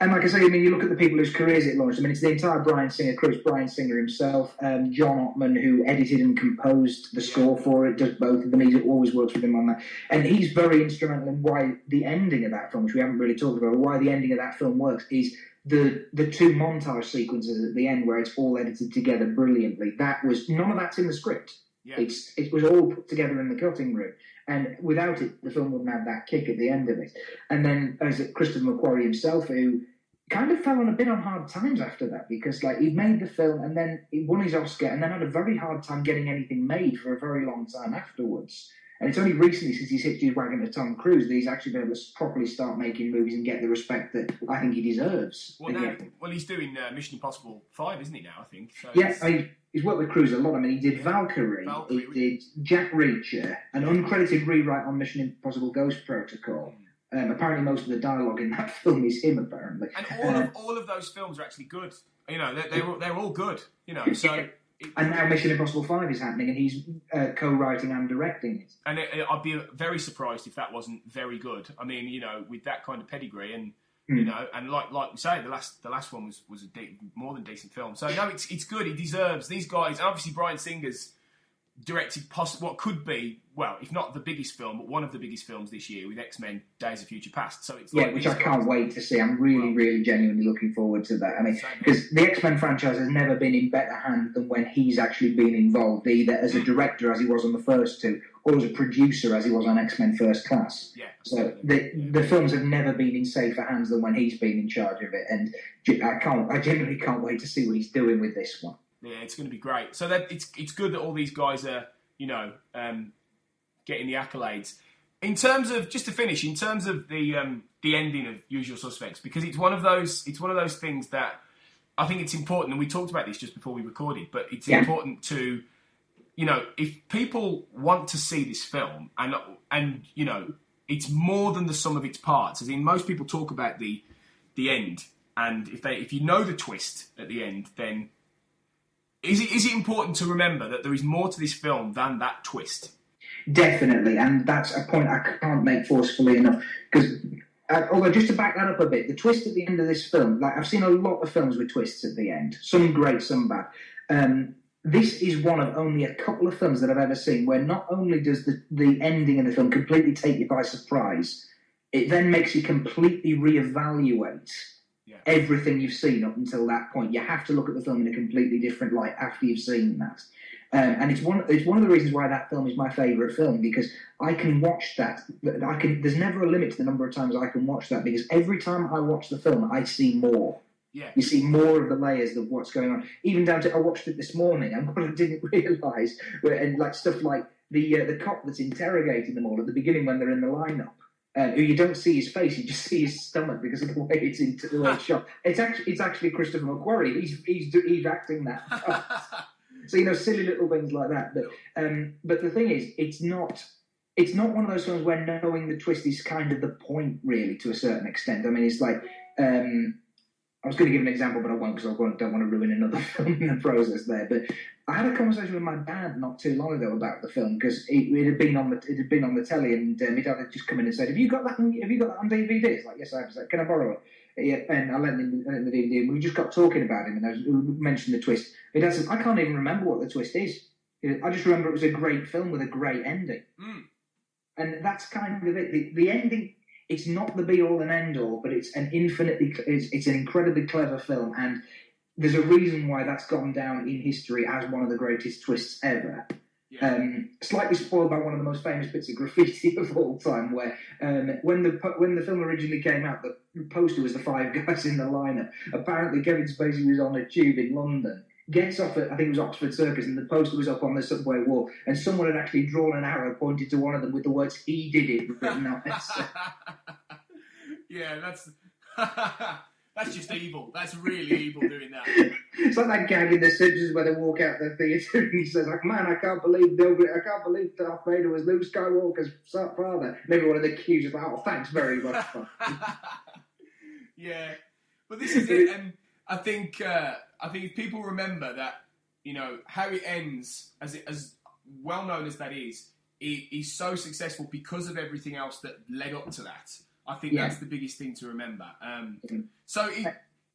And like I say, I mean, you look at the people whose careers it launched. I mean, it's the entire Bryan Singer crew. It's Bryan Singer himself, um, John Ottman, who edited and composed the score for it, does both of them. He always works with him on that. And he's very instrumental in why the ending of that film, which we haven't really talked about, why the ending of that film works, is the the two montage sequences at the end where it's all edited together brilliantly. That was, none of that's in the script. Yeah. It's It was all put together in the cutting room. And without it, the film wouldn't have that kick at the end of it. And then as Christopher McQuarrie himself, who kind of fell on a bit on hard times after that, because like he made the film and then he won his Oscar and then had a very hard time getting anything made for a very long time afterwards. And it's only recently, since he's hitched his wagon to Tom Cruise, that he's actually been able to properly start making movies and get the respect that I think he deserves. Well, now, well he's doing uh, Mission Impossible Five, isn't he, now, I think? So yeah, I mean, he's worked with Cruise a lot. I mean, he did Valkyrie, Valkyrie. he did Jack Reacher, an uncredited rewrite on Mission Impossible Ghost Protocol. Um, apparently most of the dialogue in that film is him, apparently. And all uh, of, all of those films are actually good. You know, they're, they're, they're all good, you know, so... And now Mission Impossible Five is happening, and he's uh, co-writing and directing it. And it, it, I'd be very surprised if that wasn't very good. I mean, you know, with that kind of pedigree, and mm. you know, and like like we say, the last the last one was was a de- more than decent film. So no, it's it's good. He deserves these guys. And obviously, Bryan Singer's directed poss- what could be, well, if not the biggest film, but one of the biggest films this year with X-Men: Days of Future Past. So it's yeah, like which I can't wait to see. I'm really, well, really genuinely looking forward to that. I mean, because the X-Men franchise has never been in better hands than when he's actually been involved, either as a director, as he was on the first two, or as a producer, as he was on X-Men First Class. Yeah. So the yeah. the films have never been in safer hands than when he's been in charge of it, and I can't, I genuinely can't wait to see what he's doing with this one. Yeah, it's going to be great. So that it's it's good that all these guys are, you know, um, getting the accolades. In terms of just to finish, in terms of the um, the ending of Usual Suspects, because it's one of those it's one of those things that I think it's important, and we talked about this just before we recorded, but it's yeah. important to, you know, if people want to see this film, and and you know, it's more than the sum of its parts. As in, most people talk about the the end, and if they if you know the twist at the end, then Is it is it important to remember that there is more to this film than that twist? Definitely, and that's a point I can't make forcefully enough. Because, uh, although just to back that up a bit, the twist at the end of this film, like I've seen a lot of films with twists at the end, some great, some bad. Um, this is one of only a couple of films that I've ever seen where not only does the, the ending of the film completely take you by surprise, it then makes you completely reevaluate yeah. everything you've seen up until that point. You have to look at the film in a completely different light after you've seen that. Um, and it's one it's one of the reasons why that film is my favourite film, because I can watch that. I can. There's never a limit to the number of times I can watch that, because every time I watch the film, I see more. Yeah. You see more of the layers of what's going on. Even down to, I watched it this morning, and what I didn't realise, and like stuff like the uh, the cop that's interrogating them all at the beginning when they're in the lineup, uh, who you don't see his face, you just see his stomach because of the way it's into the way it's shot. It's actually it's actually Christopher McQuarrie. He's he's he's acting that. So, you know, silly little things like that. But um, but the thing is, it's not. It's not one of those films where knowing the twist is kind of the point, really, to a certain extent. I mean, it's like, um, I was going to give an example, but I won't, because I don't want to ruin another film in the process there. But I had a conversation with my dad not too long ago about the film, because it, it had been on the it had been on the telly, and um, my dad had just come in and said, "Have you got that? On, have you got that on D V D?" It's like, "Yes, I have." It's like, "Can I borrow it?" Yeah, and I lent him the D V D, and we just got talking about him, and I mentioned the twist. My dad said, "I can't even remember what the twist is. I just remember it was a great film with a great ending." Mm. And that's kind of it. The, the ending, it's not the be-all and end-all, but it's an infinitely, it's, it's an incredibly clever film, and there's a reason why that's gone down in history as one of the greatest twists ever. Yeah. Um, slightly spoiled by one of the most famous bits of graffiti of all time, where um, when the when the film originally came out, the poster was the five guys in the lineup. Apparently, Kevin Spacey was on a tube in London, gets off at, I think it was Oxford Circus, and the poster was up on the subway wall, and someone had actually drawn an arrow pointed to one of them with the words, "He did it," written on it. So. Yeah, that's that's just evil. That's really evil doing that. It's like that gag in The Simpsons where they walk out the theatre and he says, like, "Man, I can't believe Dilbert, I can't believe Darth Vader was Luke Skywalker's father." And everyone in the queues is like, "Oh, thanks very much." Yeah, but this is it, and I think uh, I think if people remember that, you know, how it ends, as it, as well known as that is, he, he's so successful because of everything else that led up to that. I think yeah. that's the biggest thing to remember. Um, mm-hmm. So, it,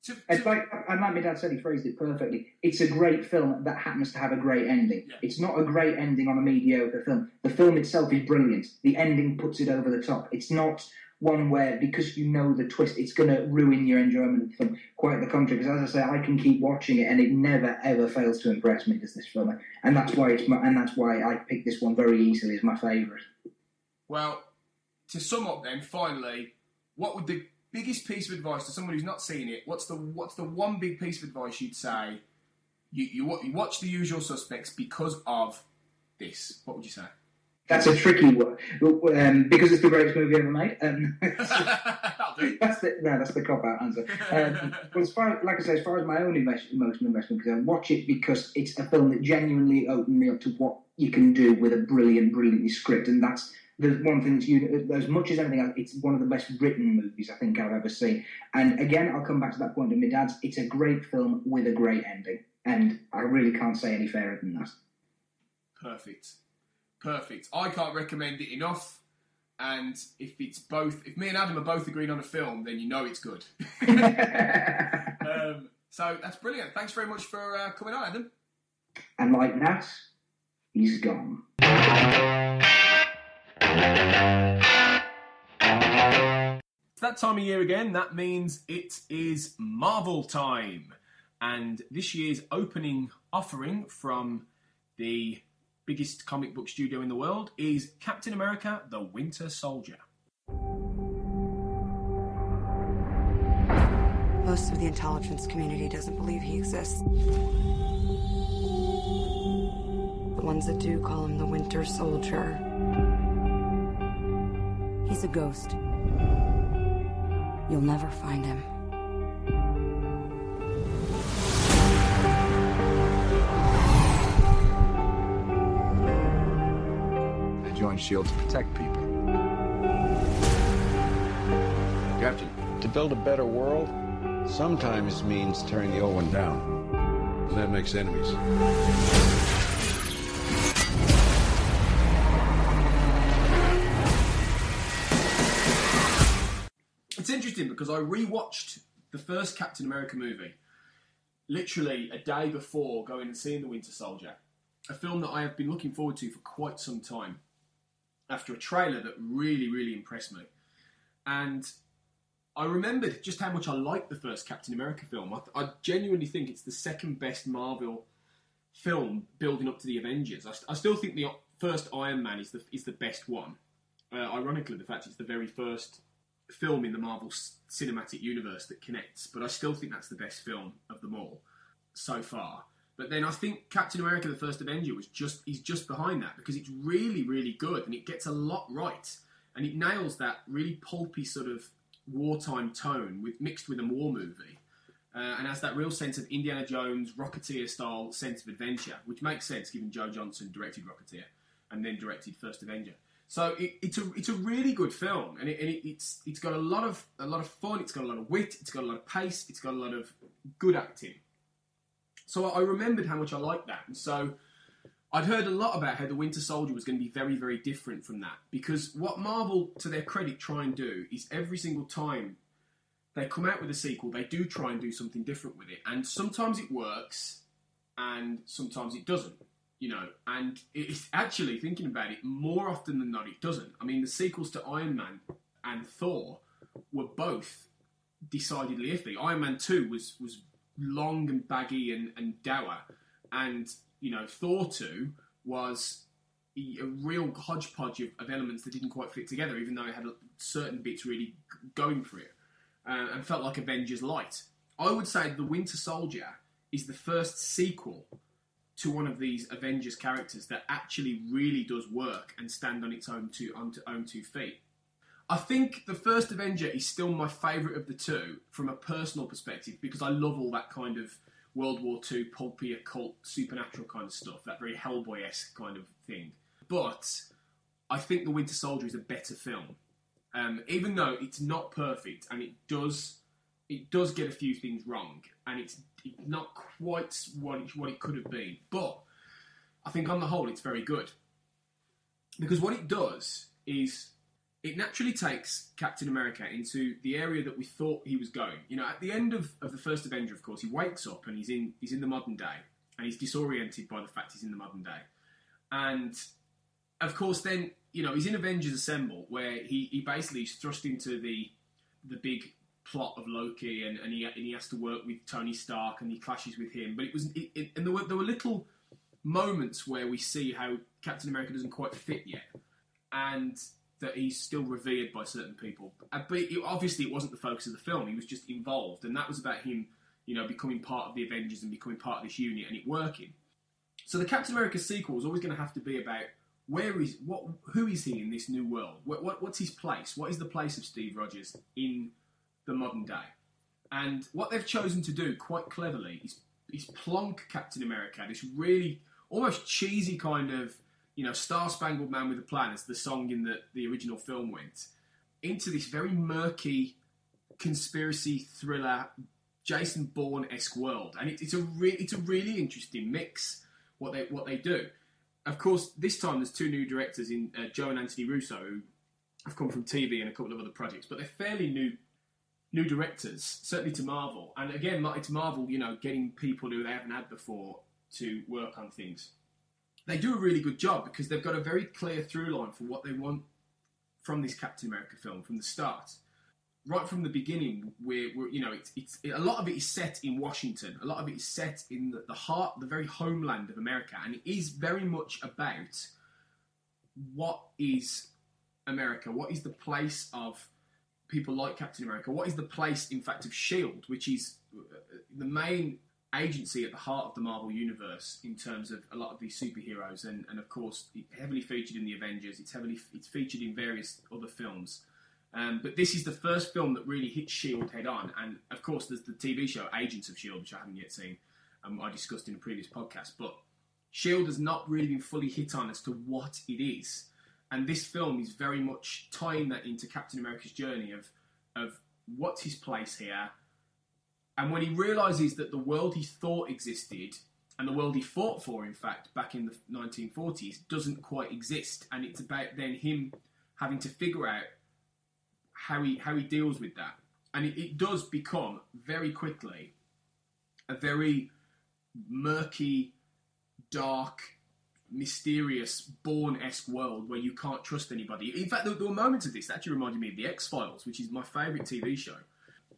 to, to it's like, and like my dad said, he phrased it perfectly. It's a great film that happens to have a great ending. Yeah. It's not a great ending on a mediocre film. The film itself is brilliant. The ending puts it over the top. It's not one where, because you know the twist, it's going to ruin your enjoyment of the film. Quite the contrary, because as I say, I can keep watching it, and it never ever fails to impress me. Does this film, and that's why it's my, and that's why I picked this one very easily as my favourite. Well, to sum up, then, finally, what would the biggest piece of advice to someone who's not seen it? What's the what's the one big piece of advice you'd say? You you, you watch The Usual Suspects because of this. What would you say? That's a tricky one, um, because it's the greatest movie ever made. Um, that's the no, that's the cop-out answer. Um, but as far, like I say, as far as my own invest, emotional investment is concerned, watch it because it's a film that genuinely opened me up to what you can do with a brilliant, brilliantly script, and that's the one thing that's, you, as much as anything else, it's one of the best written movies I think I've ever seen. And again, I'll come back to that point in my dad's. It's a great film with a great ending, and I really can't say any fairer than that. Perfect. Perfect. I can't recommend it enough. And if it's both, if me and Adam are both agreed on a film, then you know it's good. um, so that's brilliant. Thanks very much for uh, coming on, Adam. And like that, he's gone. It's that time of year again. That means it is Marvel time. And this year's opening offering from the biggest comic book studio in the world is Captain America The Winter Soldier. Most of the intelligence community doesn't believe he exists. The ones that do call him the Winter Soldier. He's a ghost. You'll never find him. Join SHIELD to protect people. Captain, to build a better world sometimes means tearing the old one down. And that makes enemies. It's interesting because I rewatched the first Captain America movie literally a day before going and seeing The Winter Soldier, a film that I have been looking forward to for quite some time, after a trailer that really, really impressed me. And I remembered just how much I liked the first Captain America film. I, I genuinely think it's the second best Marvel film building up to the Avengers. I, I still think the first Iron Man is the is the best one. Uh, ironically, the fact it's the very first film in the Marvel Cinematic Universe that connects, but I still think that's the best film of them all so far. But then I think Captain America: The First Avenger was just is just behind that, because it's really, really good, and it gets a lot right, and it nails that really pulpy sort of wartime tone with mixed with a war movie, uh, and has that real sense of Indiana Jones Rocketeer style sense of adventure, which makes sense given Joe Johnston directed Rocketeer and then directed First Avenger. So it, it's a it's a really good film, and, it, and it, it's it's got a lot of a lot of fun. It's got a lot of wit. It's got a lot of pace. It's got a lot of good acting. So I remembered how much I liked that. And so I'd heard a lot about how The Winter Soldier was going to be very, very different from that. Because what Marvel, to their credit, try and do is every single time they come out with a sequel, they do try and do something different with it. And sometimes it works and sometimes it doesn't, you know. And it's actually, thinking about it, more often than not, it doesn't. I mean, the sequels to Iron Man and Thor were both decidedly iffy. Iron Man two was... was long and baggy and, and dour, and you know, Thor two was a real hodgepodge of, of elements that didn't quite fit together, even though it had certain bits really going for it, uh, and felt like Avengers Light. I would say The Winter Soldier is the first sequel to one of these Avengers characters that actually really does work and stand on its own two on its own two feet. I think the first Avenger is still my favourite of the two from a personal perspective, because I love all that kind of World War Two, pulpy, occult, supernatural kind of stuff, that very Hellboy-esque kind of thing. But I think The Winter Soldier is a better film, um, even though it's not perfect, and it does it does get a few things wrong, and it's, it's not quite what it, what it could have been. But I think on the whole it's very good, because what it does is... it naturally takes Captain America into the area that we thought he was going. You know, at the end of, of the first Avenger, of course, he wakes up and he's in he's in the modern day, and he's disoriented by the fact he's in the modern day. And, of course, then, you know, he's in Avengers Assemble, where he, he basically is thrust into the the big plot of Loki, and, and, he, and he has to work with Tony Stark, and he clashes with him. But it was... It, it, and there were, there were little moments where we see how Captain America doesn't quite fit yet. And... that he's still revered by certain people. But it, obviously it wasn't the focus of the film, he was just involved, and that was about him, you know, becoming part of the Avengers and becoming part of this unit and it working. So the Captain America sequel is always going to have to be about where is, what, who is he in this new world? What, what, what's his place? What is the place of Steve Rogers in the modern day? And what they've chosen to do quite cleverly is, is plonk Captain America, this really almost cheesy kind of, you know, Star-Spangled Man with a Plan, as the song in the, the original film went, into this very murky conspiracy thriller, Jason Bourne-esque world, and it, it's a re- it's a really interesting mix. What they what they do, of course, this time there's two new directors in uh, Joe and Anthony Russo, who have come from T V and a couple of other projects, but they're fairly new new directors, certainly to Marvel, and again, it's Marvel, you know, getting people who they haven't had before to work on things. They do a really good job, because they've got a very clear through line for what they want from this Captain America film from the start. Right from the beginning, we're, we're you know, it's, it's it, a lot of it is set in Washington. A lot of it is set in the, the heart, the very homeland of America, and it is very much about what is America, what is the place of people like Captain America, what is the place, in fact, of S H I E L D, which is the main agency at the heart of the Marvel Universe in terms of a lot of these superheroes, and, and of course heavily featured in the Avengers, it's heavily it's featured in various other films, um, but this is the first film that really hits S H I E L D head on. And of course there's the T V show Agents of S H I E L D, which I haven't yet seen, um, I discussed in a previous podcast, but S H I E L D has not really been fully hit on as to what it is, and this film is very much tying that into Captain America's journey of of what's his place here. And when he realises that the world he thought existed, and the world he fought for, in fact, back in the nineteen forties, doesn't quite exist, and it's about then him having to figure out how he how he deals with that. And it, it does become, very quickly, a very murky, dark, mysterious Bourne-esque world where you can't trust anybody. In fact, there, there were moments of this that actually reminded me of The X-Files, which is my favourite T V show.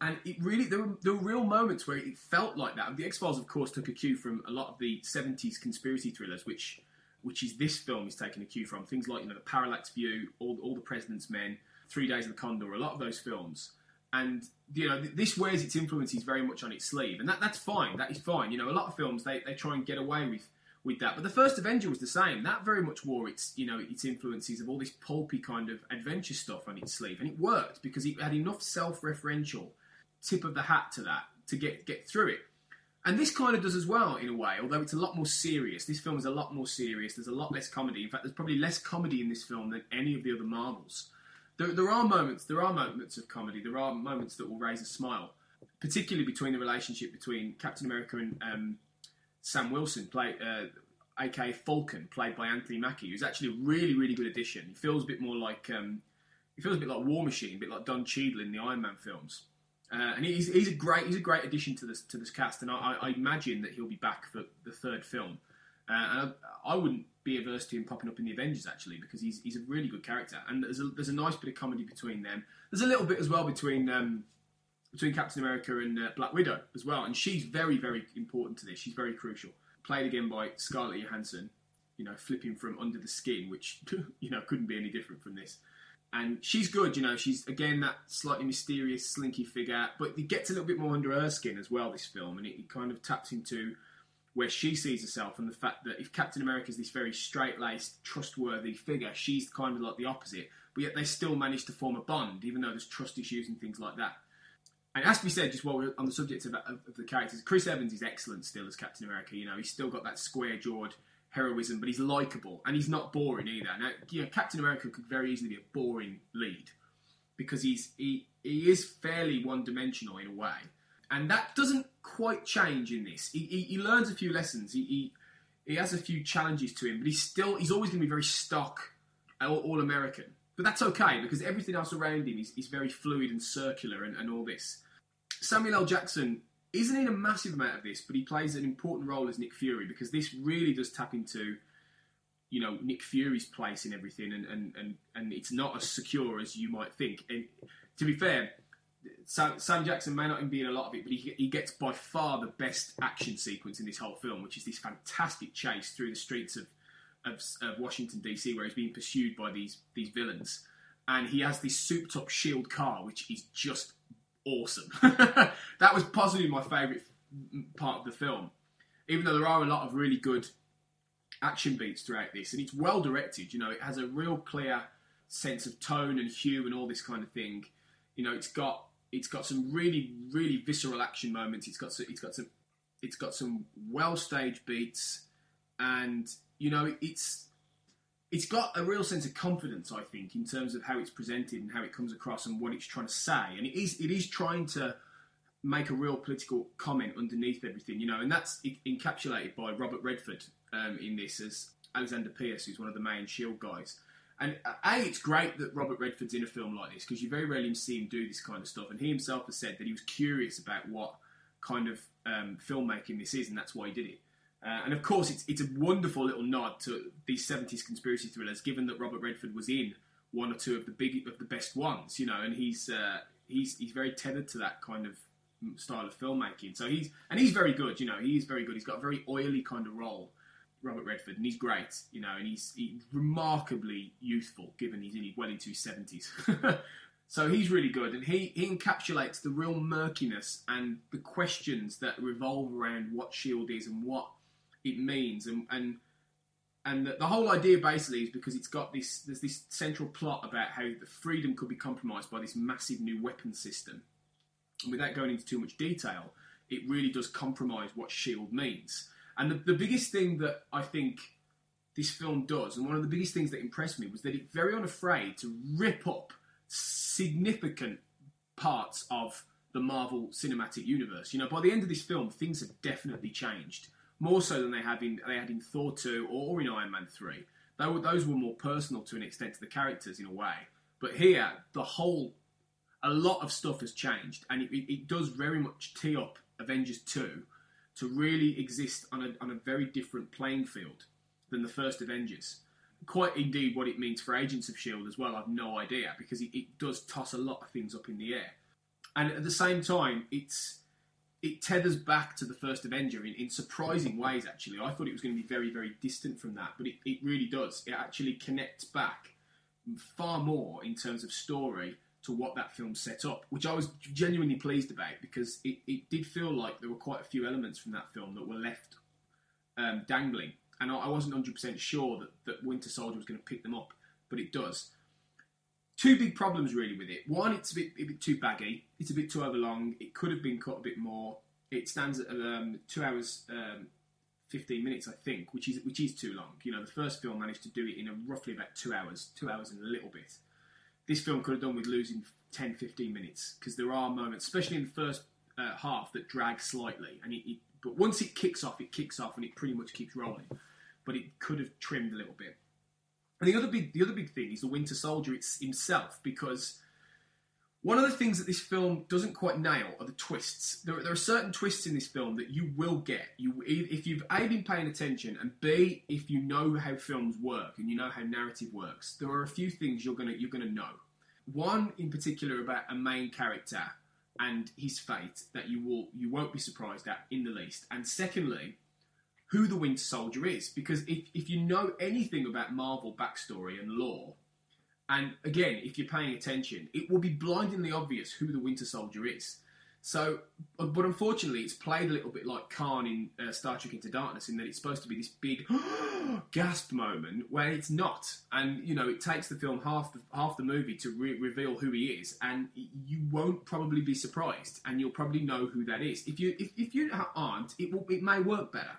And it really, there were, there were real moments where it felt like that. And The X-Files, of course, took a cue from a lot of the seventies conspiracy thrillers, which which is this film is taking a cue from. Things like, you know, The Parallax View, All, all the President's Men, Three Days of the Condor, a lot of those films. And, you know, th- this wears its influences very much on its sleeve. And that, that's fine. That is fine. You know, a lot of films, they, they try and get away with with that. But the first Avenger was the same. That very much wore its, you know, its influences of all this pulpy kind of adventure stuff on its sleeve. And it worked because it had enough self-referential tip of the hat to that to get, get through it. And this kind of does as well, in a way, although it's a lot more serious. This film is a lot more serious. There's a lot less comedy. In fact, there's probably less comedy in this film than any of the other Marvels. There, there are moments, there are moments of comedy. There are moments that will raise a smile, particularly between the relationship between Captain America and um, Sam Wilson, play, uh, aka Falcon, played by Anthony Mackie, who's actually a really, really good addition. He feels a bit more like um, he feels a bit like War Machine, a bit like Don Cheadle in the Iron Man films. Uh, and he's he's a great he's a great addition to this to this cast, and I, I imagine that he'll be back for the third film. Uh, and I, I wouldn't be averse to him popping up in the Avengers, actually, because he's he's a really good character. And there's a, there's a nice bit of comedy between them. There's a little bit as well between um, between Captain America and uh, Black Widow as well, and she's very very important to this. She's very crucial. Played again by Scarlett Johansson, you know, flipping from Under the Skin, which you know couldn't be any different from this. And she's good, you know, she's, again, that slightly mysterious, slinky figure, but it gets a little bit more under her skin as well, this film, and it, it kind of taps into where she sees herself and the fact that if Captain America's this very straight-laced, trustworthy figure, she's kind of like the opposite, but yet they still manage to form a bond, even though there's trust issues and things like that. And as we said, just while we're on the subject of, of, of the characters, Chris Evans is excellent still as Captain America, you know, he's still got that square-jawed heroism, but he's likable and he's not boring either. Now, you know, Captain America could very easily be a boring lead because he's he he is fairly one-dimensional in a way, and that doesn't quite change in this. He he, he learns a few lessons. He, he he has a few challenges to him, but he's still he's always going to be very stock, all, all American. But that's okay because everything else around him is, is very fluid and circular and, and all this. Samuel L. Jackson isn't in a massive amount of this, but he plays an important role as Nick Fury because this really does tap into, you know, Nick Fury's place in everything, and and, and, and it's not as secure as you might think. And to be fair, Sam, Sam Jackson may not be in a lot of it, but he, he gets by far the best action sequence in this whole film, which is this fantastic chase through the streets of of, of Washington D C, where he's being pursued by these these villains, and he has this souped-up shield car, which is just awesome. That was possibly my favourite part of the film, even though there are a lot of really good action beats throughout this, and it's well directed. You know, it has a real clear sense of tone and hue and all this kind of thing. You know, it's got it's got some really really visceral action moments. It's got it's got some it's got some well staged beats, and you know it's it's got a real sense of confidence, I think, in terms of how it's presented and how it comes across and what it's trying to say. And it is it is trying to make a real political comment underneath everything, you know, and that's encapsulated by Robert Redford um, in this as Alexander Pierce, who's one of the main SHIELD guys. And A, it's great that Robert Redford's in a film like this because you very rarely see him do this kind of stuff. And he himself has said that he was curious about what kind of um, filmmaking this is, and that's why he did it. Uh, and of course, it's it's a wonderful little nod to these seventies conspiracy thrillers, given that Robert Redford was in one or two of the big of the best ones, you know, and he's uh, he's he's very tethered to that kind of style of filmmaking. So he's and he's very good, you know, he's very good. He's got a very oily kind of role, Robert Redford, and he's great, you know, and he's, he's remarkably youthful, given he's in, well into his seventies. So he's really good, and he, he encapsulates the real murkiness and the questions that revolve around what SHIELD is and what it means, and and and the, the whole idea basically is because it's got this there's this central plot about how the freedom could be compromised by this massive new weapon system, and without going into too much detail, it really does compromise what SHIELD means. And the, the biggest thing that I think this film does, and one of the biggest things that impressed me, was that it's very unafraid to rip up significant parts of the Marvel Cinematic Universe. You know, by the end of this film, things have definitely changed. More so than they had in they had in Thor two or in Iron Man three. They were, those were more personal to an extent to the characters in a way. But here, the whole, a lot of stuff has changed, and it, it does very much tee up Avengers two to really exist on a on a very different playing field than the first Avengers. Quite indeed what it means for Agents of S H I E L D as well, I've no idea, because it, it does toss a lot of things up in the air. And at the same time, it's it tethers back to the first Avenger in, in surprising ways, actually. I thought it was going to be very, very distant from that, but it, it really does. It actually connects back far more in terms of story to what that film set up, which I was genuinely pleased about, because it, it did feel like there were quite a few elements from that film that were left um, dangling. And I wasn't one hundred percent sure that, that Winter Soldier was going to pick them up, but it does. Two big problems, really, with it. One, it's a bit, a bit too baggy. It's a bit too overlong. It could have been cut a bit more. It stands at um, two hours, fifteen minutes, I think, which is which is too long. You know, the first film managed to do it in a roughly about two hours, two hours and a little bit. This film could have done with losing ten, fifteen minutes, because there are moments, especially in the first uh, half, that drag slightly. And it, it, but once it kicks off, it kicks off, and it pretty much keeps rolling. But it could have trimmed a little bit. And the other big the other big thing is the Winter Soldier it's himself, because one of the things that this film doesn't quite nail are the twists. There, there are certain twists in this film that you will get. You, if you've A, been paying attention, and B, if you know how films work and you know how narrative works, there are a few things you're gonna you're gonna know. One in particular about a main character and his fate that you will you won't be surprised at in the least. And secondly, who the Winter Soldier is. Because if, if you know anything about Marvel backstory and lore, and again, if you're paying attention, it will be blindingly obvious who the Winter Soldier is. So, but unfortunately, it's played a little bit like Khan in uh, Star Trek Into Darkness, in that it's supposed to be this big gasp moment where it's not. And, you know, it takes the film half the, half the movie to re- reveal who he is, and you won't probably be surprised, and you'll probably know who that is. If you if, if you aren't, it will, it may work better.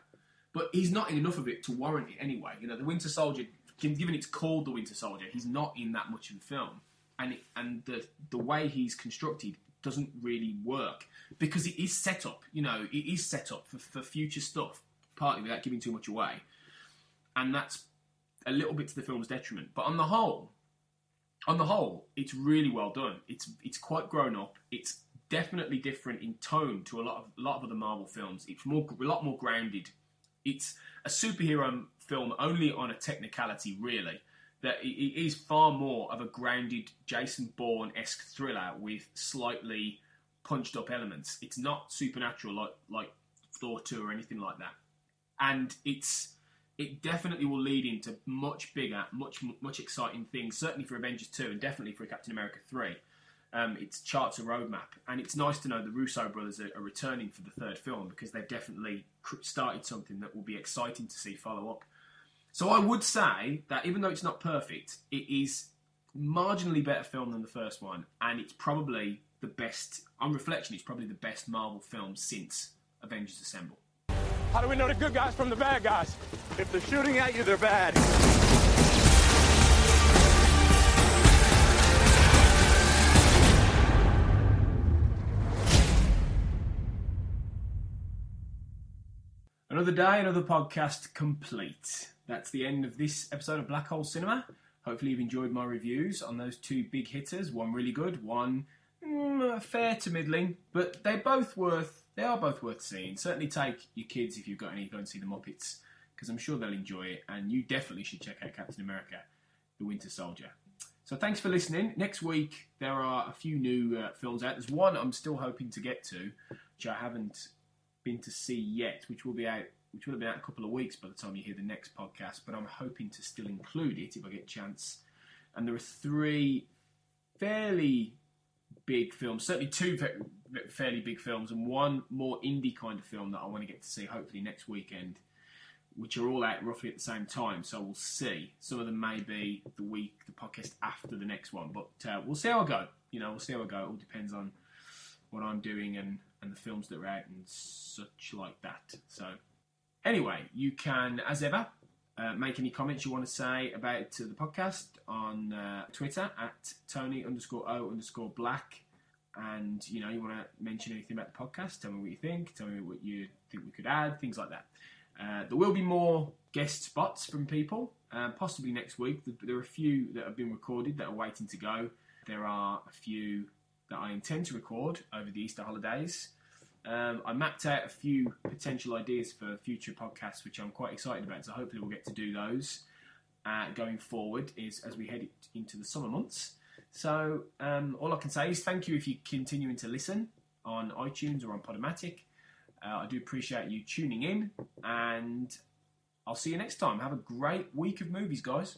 But he's not in enough of it to warrant it anyway. You know, the Winter Soldier, given it's called the Winter Soldier, he's not in that much of the film. And it, and the the way he's constructed doesn't really work, because it is set up, you know, it is set up for, for future stuff, partly without giving too much away. And that's a little bit to the film's detriment. But on the whole, on the whole, it's really well done. It's it's quite grown up. It's definitely different in tone to a lot of a lot of other Marvel films. It's more a lot more grounded. It's a superhero film only on a technicality, really. That it is far more of a grounded Jason Bourne-esque thriller with slightly punched-up elements. It's not supernatural like like Thor two or anything like that. And it's it definitely will lead into much bigger, much much exciting things, certainly for Avengers two and definitely for Captain America three. Um, it charts a roadmap, and it's nice to know the Russo brothers are, are returning for the third film, because they've definitely started something that will be exciting to see follow up. So I would say that even though it's not perfect, it is marginally better film than the first one, and it's probably the best, on reflection, it's probably the best Marvel film since Avengers Assemble. How do we know the good guys from the bad guys? If they're shooting at you, they're bad. Another day, another podcast complete. That's the end of this episode of Black Hole Cinema. Hopefully you've enjoyed my reviews on those two big hitters. One really good, one mm, fair to middling, but they both worth. They are both worth seeing. Certainly take your kids, if you've got any, go and see The Muppets, because I'm sure they'll enjoy it, and you definitely should check out Captain America, The Winter Soldier. So thanks for listening. Next week there are a few new uh, films out. There's one I'm still hoping to get to, which I haven't been to see yet, which will be out, which will have been out in a couple of weeks by the time you hear the next podcast, but I'm hoping to still include it if I get a chance. And there are three fairly big films, certainly two fairly big films, and one more indie kind of film that I want to get to see hopefully next weekend, which are all out roughly at the same time, so we'll see. Some of them may be the week, the podcast after the next one, but uh, we'll see how I go. You know, we'll see how I go. It all depends on what I'm doing and and the films that are out and such like that. So anyway, you can, as ever, uh, make any comments you want to say about uh, the podcast on uh, Twitter at Tony underscore O underscore Black. And, you know, you want to mention anything about the podcast, tell me what you think, tell me what you think we could add, things like that. Uh, there will be more guest spots from people, uh, possibly next week. There are a few that have been recorded that are waiting to go. There are a few that I intend to record over the Easter holidays, Um, I mapped out a few potential ideas for future podcasts, which I'm quite excited about, so hopefully we'll get to do those uh, going forward is as we head into the summer months. So um, all I can say is thank you if you're continuing to listen on iTunes or on Podomatic. Uh, I do appreciate you tuning in, and I'll see you next time. Have a great week of movies, guys.